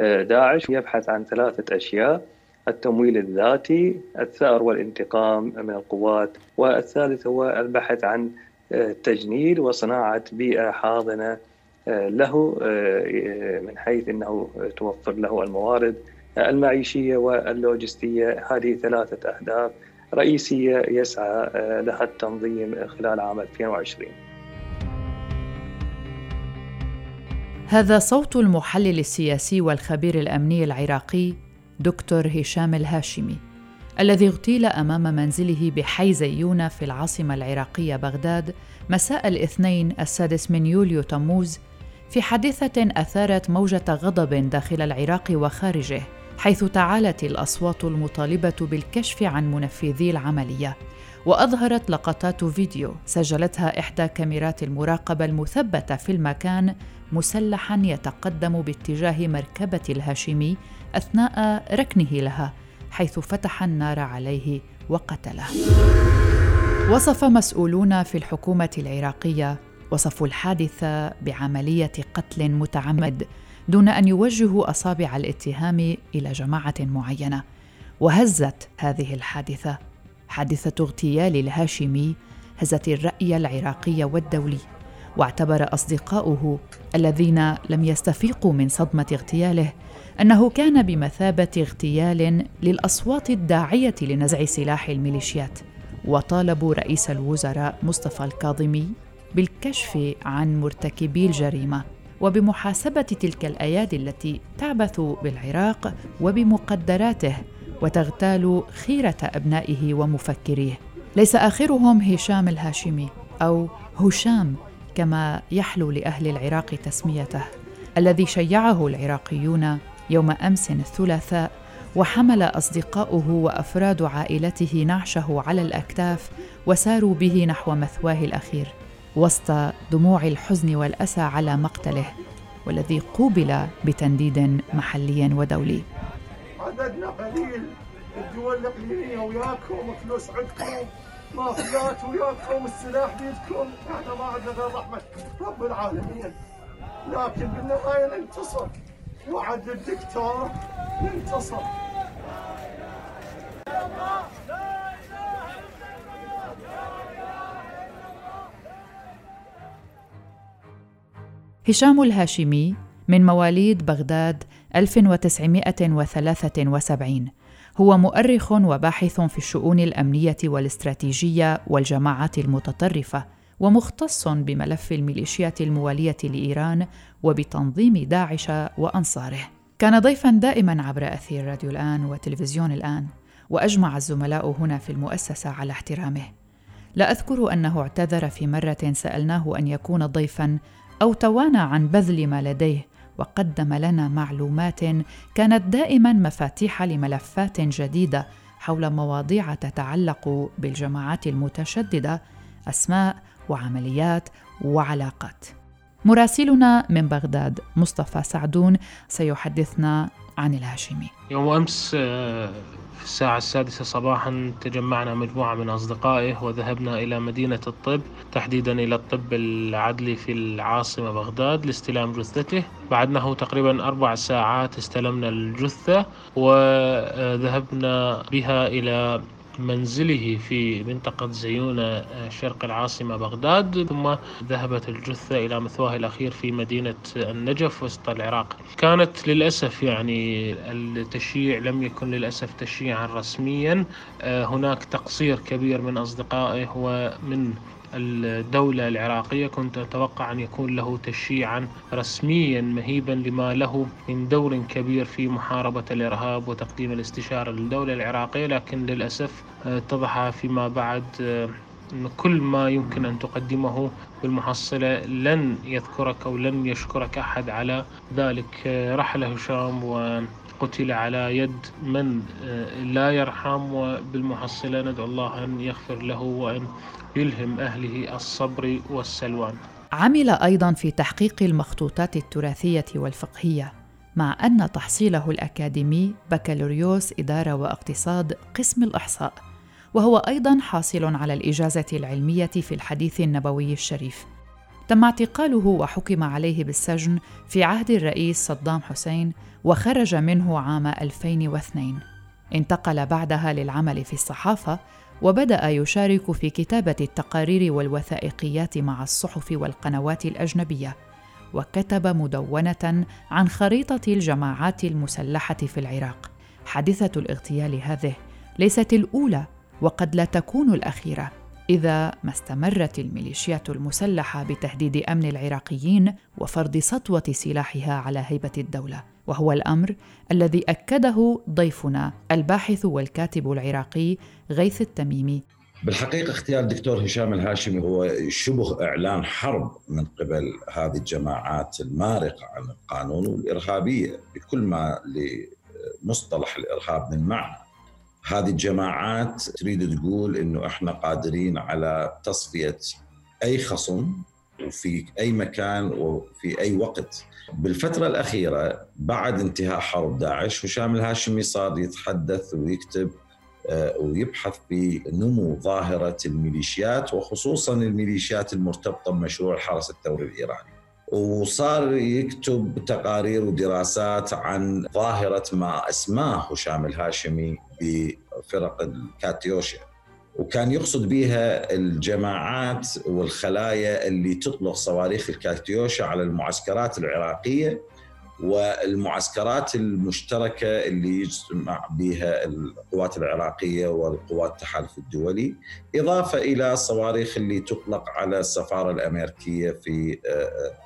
داعش يبحث عن ثلاثة أشياء: التمويل الذاتي، الثأر والانتقام من القوات، والثالث هو البحث عن تجنيد وصناعة بيئة حاضنة له من حيث أنه توفر له الموارد المعيشية واللوجستية. هذه ثلاثة أهداف رئيسية يسعى لها التنظيم خلال عام 2020. هذا صوت المحلل السياسي والخبير الأمني العراقي دكتور هشام الهاشمي، الذي اغتيل أمام منزله بحي زيونة في العاصمة العراقية بغداد مساء الاثنين 6 يوليو تموز، في حادثة أثارت موجة غضب داخل العراق وخارجه، حيث تعالت الأصوات المطالبة بالكشف عن منفذي العملية، وأظهرت لقطات فيديو سجلتها إحدى كاميرات المراقبة المثبتة في المكان مسلحاً يتقدم باتجاه مركبة الهاشمي أثناء ركنه لها، حيث فتح النار عليه وقتله. وصف مسؤولون في الحكومة العراقية الحادثة بعملية قتل متعمد، دون أن يوجهوا أصابع الاتهام إلى جماعة معينة. وهزت هذه الحادثة، حادثة اغتيال الهاشمي، هزت الرأي العراقي والدولي، واعتبر أصدقاؤه الذين لم يستفيقوا من صدمة اغتياله أنه كان بمثابة اغتيال للأصوات الداعية لنزع سلاح الميليشيات، وطالبوا رئيس الوزراء مصطفى الكاظمي بالكشف عن مرتكبي الجريمة وبمحاسبة تلك الأيادي التي تعبث بالعراق وبمقدراته وتغتال خيرة أبنائه ومفكريه. ليس آخرهم هشام الهاشمي أو هشام كما يحلو لأهل العراق تسميته، الذي شيعه العراقيون يوم أمس الثلاثاء، وحمل أصدقاؤه وأفراد عائلته نعشه على الأكتاف وساروا به نحو مثواه الأخير، وسط دموع الحزن والأسى على مقتله، والذي قوبل بتنديد محلي ودولي. عددنا قليل، الدول الإقليمية وياكم، فلوس عندكم، مافيات وياكم، السلاح بيدكم، احنا ما عندنا غير رحمة رب العالمين. لكن بالنهاية ننتصر، وعد الدكتور ننتصر. هشام الهاشمي من مواليد بغداد 1973، هو مؤرخ وباحث في الشؤون الأمنية والاستراتيجية والجماعات المتطرفة، ومختص بملف الميليشيات الموالية لإيران وبتنظيم داعش وأنصاره. كان ضيفاً دائماً عبر أثير راديو الآن وتلفزيون الآن، وأجمع الزملاء هنا في المؤسسة على احترامه. لا أذكر أنه اعتذر في مرة سألناه أن يكون ضيفاً أو توانى عن بذل ما لديه، وقدم لنا معلومات كانت دائماً مفاتيح لملفات جديدة حول مواضيع تتعلق بالجماعات المتشددة، أسماء وعمليات وعلاقات. مراسلنا من بغداد مصطفى سعدون سيحدثنا عن الهاشمي. يوم أمس في الساعة 6 صباحا تجمعنا مجموعة من أصدقائه وذهبنا إلى مدينة الطب، تحديدا إلى الطب العدلي في العاصمة بغداد، لاستلام جثته. بعدناه تقريبا 4 ساعات استلمنا الجثة وذهبنا بها إلى منزله في منطقة زيونة شرق العاصمة بغداد، ثم ذهبت الجثة إلى مثواه الأخير في مدينة النجف وسط العراق. كانت للأسف التشييع لم يكن تشييعا رسميا، هناك تقصير كبير من أصدقائه ومن الدولة العراقية. كنت أتوقع أن يكون له تشييعا رسميا مهيبا لما له من دور كبير في محاربة الإرهاب وتقديم الاستشارة للدولة العراقية، لكن للأسف اتضح فيما بعد أن كل ما يمكن أن تقدمه بالمحصلة لن يذكرك ولن يشكرك أحد على ذلك. رحل هشام وقتل على يد من لا يرحم، وبالمحصلة ندعو الله أن يغفر له وأن يلهم أهله الصبر والسلوان. عمل أيضاً في تحقيق المخطوطات التراثية والفقهية، مع أن تحصيله الأكاديمي بكالوريوس إدارة واقتصاد قسم الإحصاء، وهو أيضاً حاصل على الإجازة العلمية في الحديث النبوي الشريف. تم اعتقاله وحكم عليه بالسجن في عهد الرئيس صدام حسين، وخرج منه عام 2002. انتقل بعدها للعمل في الصحافة، وبدأ يشارك في كتابة التقارير والوثائقيات مع الصحف والقنوات الأجنبية، وكتب مدونة عن خريطة الجماعات المسلحة في العراق. حادثة الاغتيال هذه ليست الأولى، وقد لا تكون الأخيرة، إذا ما استمرت الميليشيات المسلحة بتهديد أمن العراقيين وفرض سطوة سلاحها على هيبة الدولة، وهو الأمر الذي أكده ضيفنا الباحث والكاتب العراقي غيث التميمي. بالحقيقة اختيار الدكتور هشام الهاشمي هو شبه إعلان حرب من قبل هذه الجماعات المارقة عن القانون والإرهابية بكل ما لمصطلح الإرهاب من معنى. هذه الجماعات تريد تقول إنه إحنا قادرين على تصفية أي خصم وفي أي مكان وفي أي وقت. بالفترة الأخيرة بعد انتهاء حرب داعش، هشام الهاشمي صار يتحدث ويكتب ويبحث في نمو ظاهرة الميليشيات، وخصوصاً الميليشيات المرتبطة بمشروع الحرس الثوري الإيراني، وصار يكتب تقارير ودراسات عن ظاهرة ما اسماه هشام الهاشمي بفرق الكاتيوشا، وكان يقصد بها الجماعات والخلايا اللي تطلق صواريخ الكاتيوشا على المعسكرات العراقية والمعسكرات المشتركة اللي يجمع بها القوات العراقية والقوات التحالف الدولي، إضافة إلى الصواريخ اللي تطلق على السفارة الأمريكية في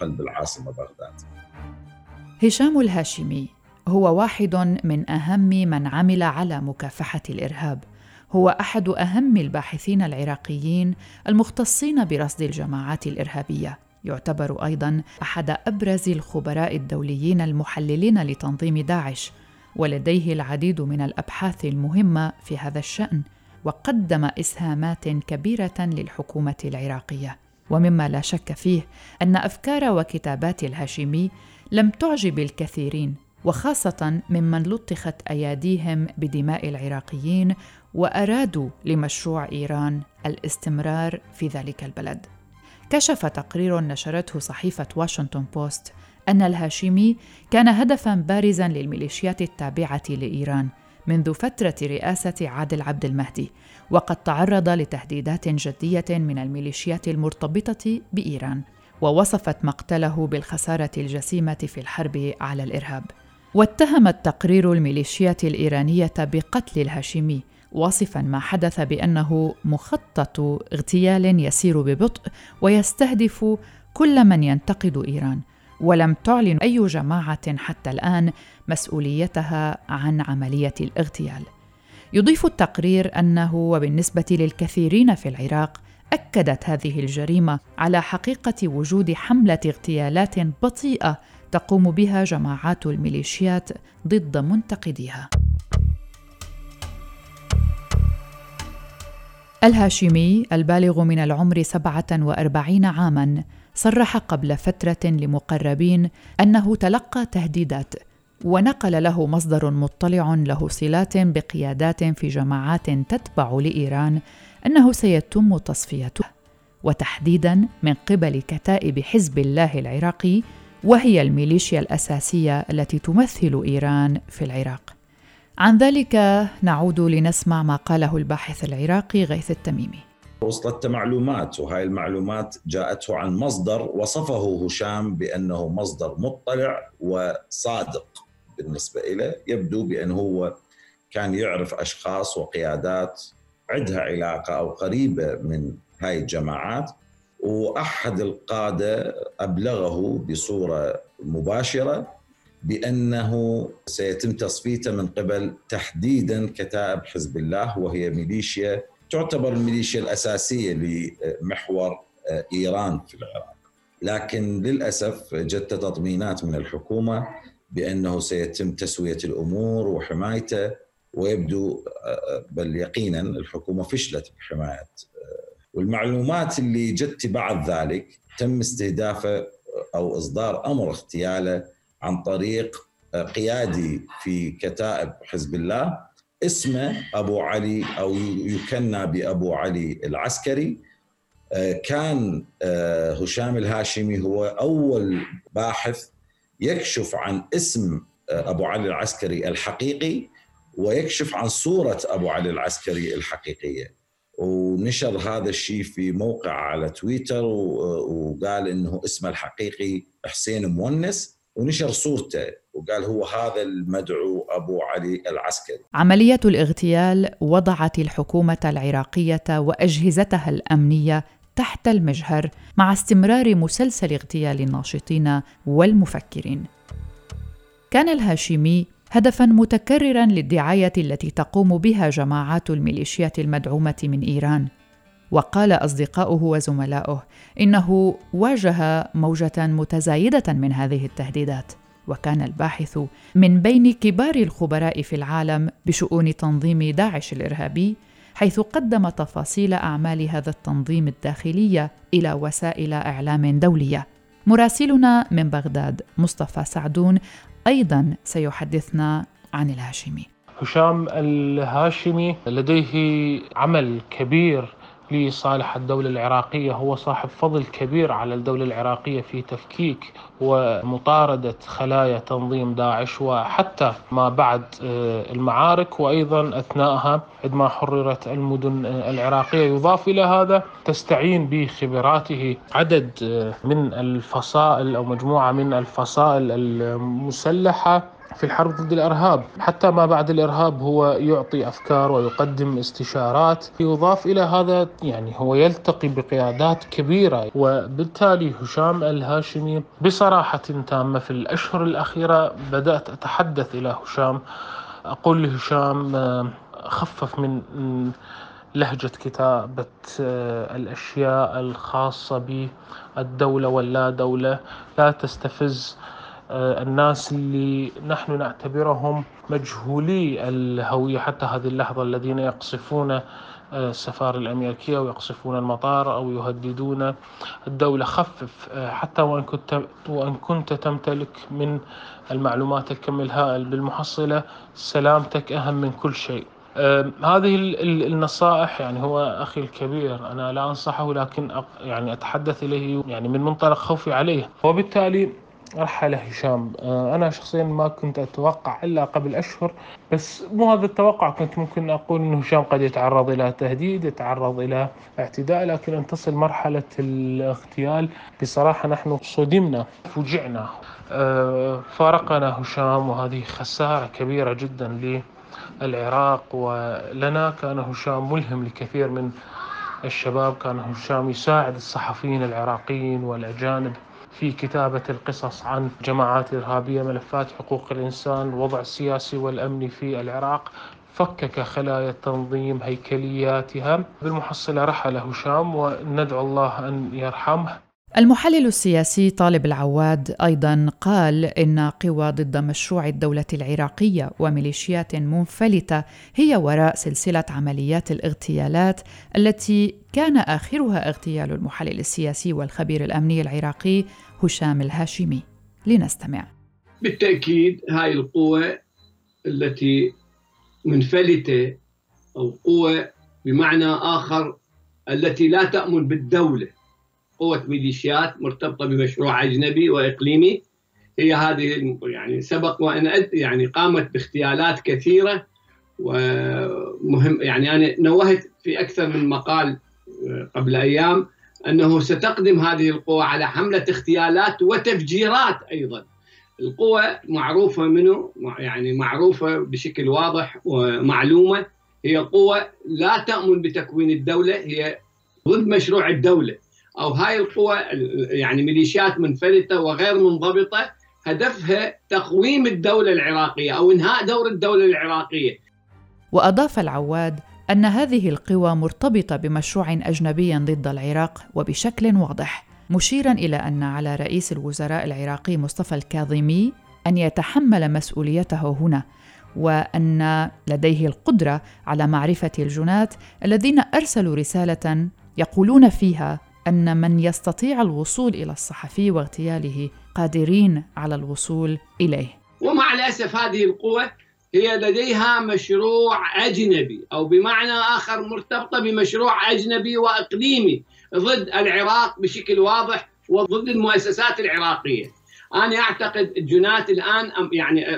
قلب العاصمة بغداد. هشام الهاشمي هو واحد من أهم من عمل على مكافحة الإرهاب، هو أحد أهم الباحثين العراقيين المختصين برصد الجماعات الإرهابية، يعتبر أيضاً أحد أبرز الخبراء الدوليين المحللين لتنظيم داعش، ولديه العديد من الأبحاث المهمة في هذا الشأن، وقدم إسهامات كبيرة للحكومة العراقية. ومما لا شك فيه أن أفكار وكتابات الهاشمي لم تعجب الكثيرين، وخاصة ممن لطخت أياديهم بدماء العراقيين وأرادوا لمشروع إيران الاستمرار في ذلك البلد. كشف تقرير نشرته صحيفة واشنطن بوست أن الهاشمي كان هدفاً بارزاً للميليشيات التابعة لإيران منذ فترة رئاسة عادل عبد المهدي، وقد تعرض لتهديدات جدية من الميليشيات المرتبطة بإيران، ووصفت مقتله بالخسارة الجسيمة في الحرب على الإرهاب. واتهم التقرير الميليشيات الإيرانية بقتل الهاشمي، واصفاً ما حدث بأنه مخطط اغتيال يسير ببطء ويستهدف كل من ينتقد إيران، ولم تعلن أي جماعة حتى الآن مسؤوليتها عن عملية الاغتيال. يضيف التقرير أنه وبالنسبة للكثيرين في العراق أكدت هذه الجريمة على حقيقة وجود حملة اغتيالات بطيئة تقوم بها جماعات الميليشيات ضد منتقديها. الهاشمي البالغ من العمر 47 عاماً صرح قبل فترة لمقربين أنه تلقى تهديدات، ونقل له مصدر مطلع له صلات بقيادات في جماعات تتبع لإيران أنه سيتم تصفيته، وتحديداً من قبل كتائب حزب الله العراقي، وهي الميليشيا الأساسية التي تمثل إيران في العراق. عن ذلك نعود لنسمع ما قاله الباحث العراقي غيث التميمي. وصلت معلومات، وهاي المعلومات جاءته عن مصدر وصفه هشام بأنه مصدر مطلع وصادق بالنسبة إليه. يبدو بأنه هو كان يعرف أشخاص وقيادات عندها علاقة أو قريبة من هاي الجماعات، وأحد القادة أبلغه بصورة مباشرة بأنه سيتم تصفيته من قبل تحديداً كتائب حزب الله، وهي ميليشيا تعتبر الميليشيا الأساسية لمحور إيران في العراق. لكن للأسف جت تطمينات من الحكومة بأنه سيتم تسوية الأمور وحمايته، ويبدو بل يقيناً الحكومة فشلت بحماية. والمعلومات اللي جت بعد ذلك تم استهدافه أو إصدار أمر اغتياله عن طريق قيادي في كتائب حزب الله اسمه أبو علي، أو يكنى بأبو علي العسكري، كان هشام الهاشمي هو أول باحث يكشف عن اسم أبو علي العسكري الحقيقي ويكشف عن صورة أبو علي العسكري الحقيقية، ونشر هذا الشيء في موقع على تويتر وقال إنه اسمه الحقيقي حسين مؤنس، ونشر صورته وقال هو هذا المدعو أبو علي العسكري. عملية الاغتيال وضعت الحكومة العراقية وأجهزتها الأمنية تحت المجهر مع استمرار مسلسل اغتيال الناشطين والمفكرين. كان الهاشمي هدفاً متكرراً للدعاية التي تقوم بها جماعات الميليشيات المدعومة من إيران، وقال أصدقاؤه وزملاؤه إنه واجه موجة متزايدة من هذه التهديدات، وكان الباحث من بين كبار الخبراء في العالم بشؤون تنظيم داعش الإرهابي، حيث قدم تفاصيل أعمال هذا التنظيم الداخلية إلى وسائل إعلام دولية. مراسلنا من بغداد مصطفى سعدون أيضاً سيحدثنا عن الهاشمي. هشام الهاشمي لديه عمل كبير لصالح الدولة العراقية، هو صاحب فضل كبير على الدولة العراقية في تفكيك ومطاردة خلايا تنظيم داعش وحتى ما بعد المعارك وأيضا أثناءها عندما حررت المدن العراقية. يضاف إلى هذا تستعين بخبراته عدد من الفصائل أو مجموعة من الفصائل المسلحة في الحرب ضد الإرهاب، حتى ما بعد الإرهاب هو يعطي أفكار ويقدم استشارات. يضاف إلى هذا يعني هو يلتقي بقيادات كبيرة، وبالتالي هشام الهاشمي بصراحة تامة في الأشهر الأخيرة بدأت أتحدث إلى هشام، أقول لهشام خفف من لهجة كتابة الأشياء الخاصة بالدولة واللا دولة، لا تستفز الناس اللي نحن نعتبرهم مجهولي الهوية حتى هذه اللحظة، الذين يقصفون السفارة الأمريكية ويقصفون المطار أو يهددون الدولة. خفف حتى وأن كنت تمتلك من المعلومات الكم الهائل بالمحصلة، سلامتك أهم من كل شيء. هذه النصائح يعني هو أخي الكبير، أنا لا أنصحه لكن يعني أتحدث إليه يعني من منطلق خوفي عليه. وبالتالي رحل هشام. أنا شخصيا ما كنت أتوقع إلا قبل أشهر، بس مو هذا التوقع، كنت ممكن أقول أن هشام قد يتعرض إلى تهديد، يتعرض إلى اعتداء، لكن أن تصل مرحلة الاغتيال بصراحة نحن صدمنا، فوجعنا. فارقنا هشام وهذه خسارة كبيرة جدا للعراق ولنا. كان هشام ملهم لكثير من الشباب، كان هشام يساعد الصحفيين العراقيين والأجانب في كتابة القصص عن جماعات إرهابية، ملفات حقوق الإنسان، الوضع السياسي والأمني في العراق، فكك خلايا التنظيم هيكلياتها بالمحصلة. رحل هشام وندعو الله أن يرحمه. المحلل السياسي طالب العواد أيضاً قال إن قوى ضد مشروع الدولة العراقية وميليشيات منفلتة هي وراء سلسلة عمليات الاغتيالات التي كان آخرها اغتيال المحلل السياسي والخبير الأمني العراقي هشام الهاشمي. لنستمع. بالتأكيد هاي القوة التي منفلتة أو قوة بمعنى آخر التي لا تأمن بالدولة، قوة ميليشيات مرتبطة بمشروع أجنبي وإقليمي، هي هذه يعني سبق وأن يعني قامت باغتيالات كثيرة ومهم. يعني أنا نوهت في أكثر من مقال قبل أيام أنه ستقدم هذه القوة على حملة اغتيالات وتفجيرات أيضا. القوة معروفة منه يعني معروفة بشكل واضح ومعلومة، هي قوة لا تأمن بتكوين الدولة، هي ضد مشروع الدولة، أو هاي القوى يعني ميليشيات منفلتة وغير منضبطة هدفها تقويم الدولة العراقية أو إنهاء دور الدولة العراقية. وأضاف العواد أن هذه القوى مرتبطة بمشروع أجنبي ضد العراق وبشكل واضح، مشيراً إلى أن على رئيس الوزراء العراقي مصطفى الكاظمي أن يتحمل مسؤوليته هنا، وأن لديه القدرة على معرفة الجنات الذين أرسلوا رسالة يقولون فيها أن من يستطيع الوصول إلى الصحفي واغتياله قادرين على الوصول إليه. ومع الأسف هذه القوة هي لديها مشروع أجنبي، أو بمعنى آخر مرتبطة بمشروع أجنبي وإقليمي. ضد العراق بشكل واضح وضد المؤسسات العراقية. أنا أعتقد الجنات الآن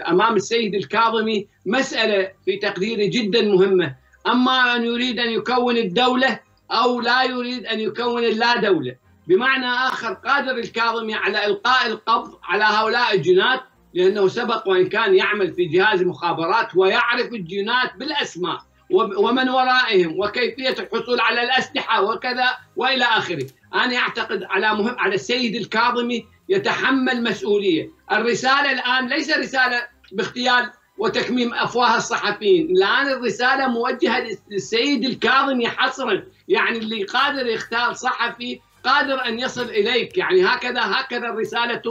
أمام السيد الكاظمي مسألة في تقديري جدا مهمة، أما أن يريد أن يكون الدولة أو لا يريد أن يكون اللا دولة، بمعنى آخر قادر الكاظمي على إلقاء القبض على هؤلاء الجنات، لأنه سبق وإن كان يعمل في جهاز مخابرات ويعرف الجنات بالأسماء ومن ورائهم وكيفية الحصول على الأسلحة وكذا وإلى آخره. أنا أعتقد على السيد الكاظمي يتحمل مسؤولية. الرسالة الآن ليس رسالة باغتيال وتكميم أفواه الصحفيين، الآن الرسالة موجهة للسيد الكاظمي حصرا، اللي قادر يختال صحفي قادر أن يصل إليك، هكذا الرسالة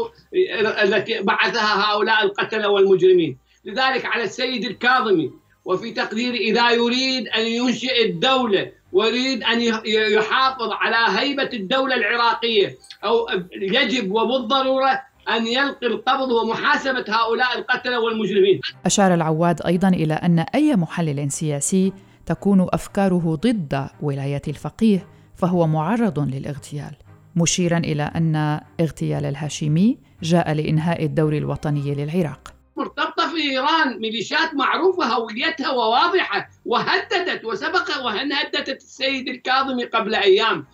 التي بعثها هؤلاء القتلة والمجرمين. لذلك على السيد الكاظمي وفي تقديري إذا يريد أن ينشئ الدولة ويريد أن يحافظ على هيبة الدولة العراقية، أو يجب وبالضرورة أن يلقي القبض ومحاسبة هؤلاء القتلة والمجرمين. أشار العواد أيضاً إلى أن أي محلل سياسي تكون أفكاره ضد ولاية الفقيه فهو معرض للاغتيال، مشيراً إلى أن اغتيال الهاشمي جاء لإنهاء الدور الوطني للعراق. مرتبطة في إيران ميليشيات معروفة هويتها وواضحة، وهددت وسبق وأن هددت السيد الكاظمي قبل أيام،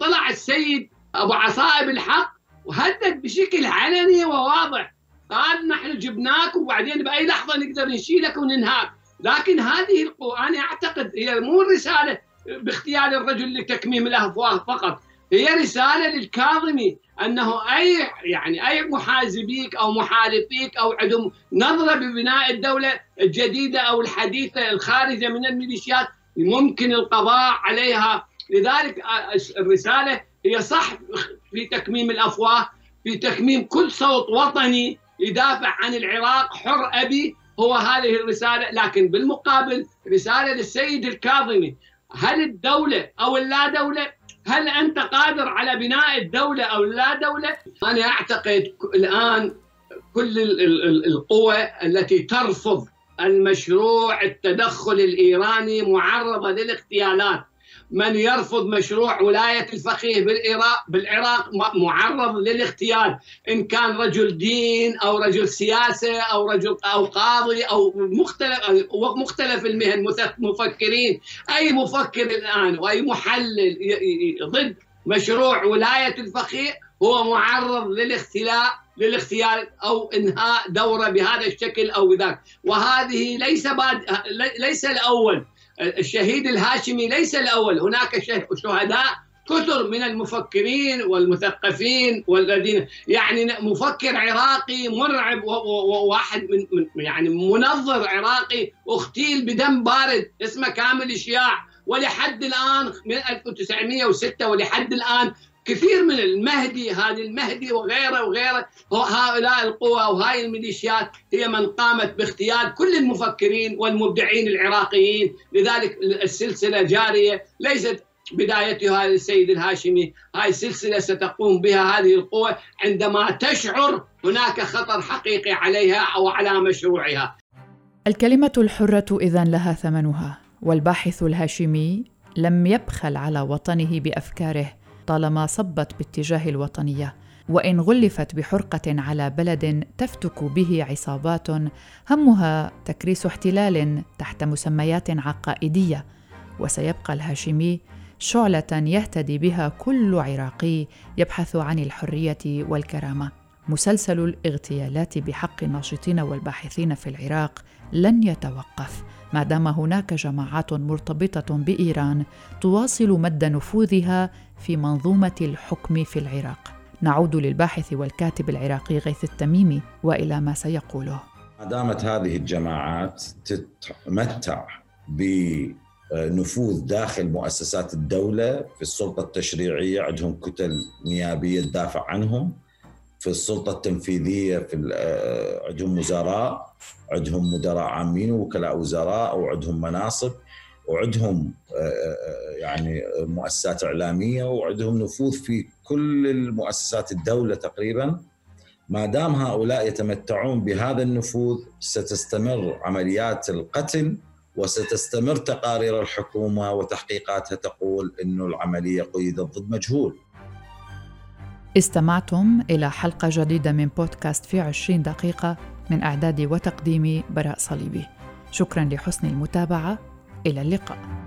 طلع السيد أبو عصائب الحق وهدد بشكل علني وواضح، قال نحن جبناك وبعدين بأي لحظة نقدر نشيلك وننهاك. لكن هذه أنا أعتقد هي مو رسالة باختيار الرجل لتكميم الأفواه فقط، هي رسالة للكاظمي أنه أي محازبيك أو محالفيك أو عندهم نظرة ببناء الدولة الجديدة أو الحديثة الخارجة من الميليشيات ممكن القضاء عليها. لذلك الرسالة هي صح في تكميم الأفواه، في تكميم كل صوت وطني يدافع عن العراق حر أبي، هو هذه الرسالة. لكن بالمقابل رسالة للسيد الكاظمي، هل الدولة أو اللا دولة؟ هل أنت قادر على بناء الدولة أو لا دولة؟ أنا أعتقد الآن كل القوى التي ترفض المشروع التدخل الإيراني معرضة للاغتيالات. من يرفض مشروع ولاية الفقيه بالعراق معرض للاغتيال، إن كان رجل دين أو رجل سياسة أو رجل أو قاضي أو مختلف المهن مفكرين. أي مفكر الآن وأي محلل ضد مشروع ولاية الفقيه هو معرض للاغتيال أو إنهاء دوره بهذا الشكل أو بذاك. وهذه ليس الأول، الشهيد الهاشمي ليس الأول، هناك شهداء كثر من المفكرين والمثقفين والذين مفكر عراقي مرعب وواحد من منظر عراقي اغتيل بدم بارد اسمه كامل الشياع، ولحد الآن من 1906 ولحد الآن كثير من المهدي، هذه المهدي وغيره هؤلاء القوى وهاي الميليشيات هي من قامت باغتيال كل المفكرين والمبدعين العراقيين. لذلك السلسلة جارية، ليست بدايتها للسيد الهاشمي، هاي السلسلة ستقوم بها هذه القوى عندما تشعر هناك خطر حقيقي عليها أو على مشروعها. الكلمة الحرة إذن لها ثمنها، والباحث الهاشمي لم يبخل على وطنه بأفكاره طالما صبت باتجاه الوطنية، وإن غلفت بحرقة على بلد تفتك به عصابات همها تكريس احتلال تحت مسميات عقائدية، وسيبقى الهاشمي شعلة يهتدي بها كل عراقي يبحث عن الحرية والكرامة. مسلسل الاغتيالات بحق الناشطين والباحثين في العراق لن يتوقف ما دام هناك جماعات مرتبطة بإيران تواصل مد نفوذها في منظومة الحكم في العراق. نعود للباحث والكاتب العراقي غيث التميمي وإلى ما سيقوله. ما دامت هذه الجماعات تتمتع بنفوذ داخل مؤسسات الدولة، في السلطة التشريعية عندهم كتل نيابية تدافع عنهم، في السلطة التنفيذية عندهم وزراء، عندهم مدراء عامين ووكلاء وزراء، وعندهم مناصب، وعندهم مؤسسات إعلامية، وعندهم نفوذ في كل المؤسسات الدولة تقريبا. ما دام هؤلاء يتمتعون بهذا النفوذ ستستمر عمليات القتل وستستمر تقارير الحكومة وتحقيقاتها تقول إنه العملية قيدت ضد مجهول. استمعتم إلى حلقة جديدة من بودكاست في 20 دقيقة من إعدادي وتقديمي براء صليبي. شكراً لحسن المتابعة، إلى اللقاء.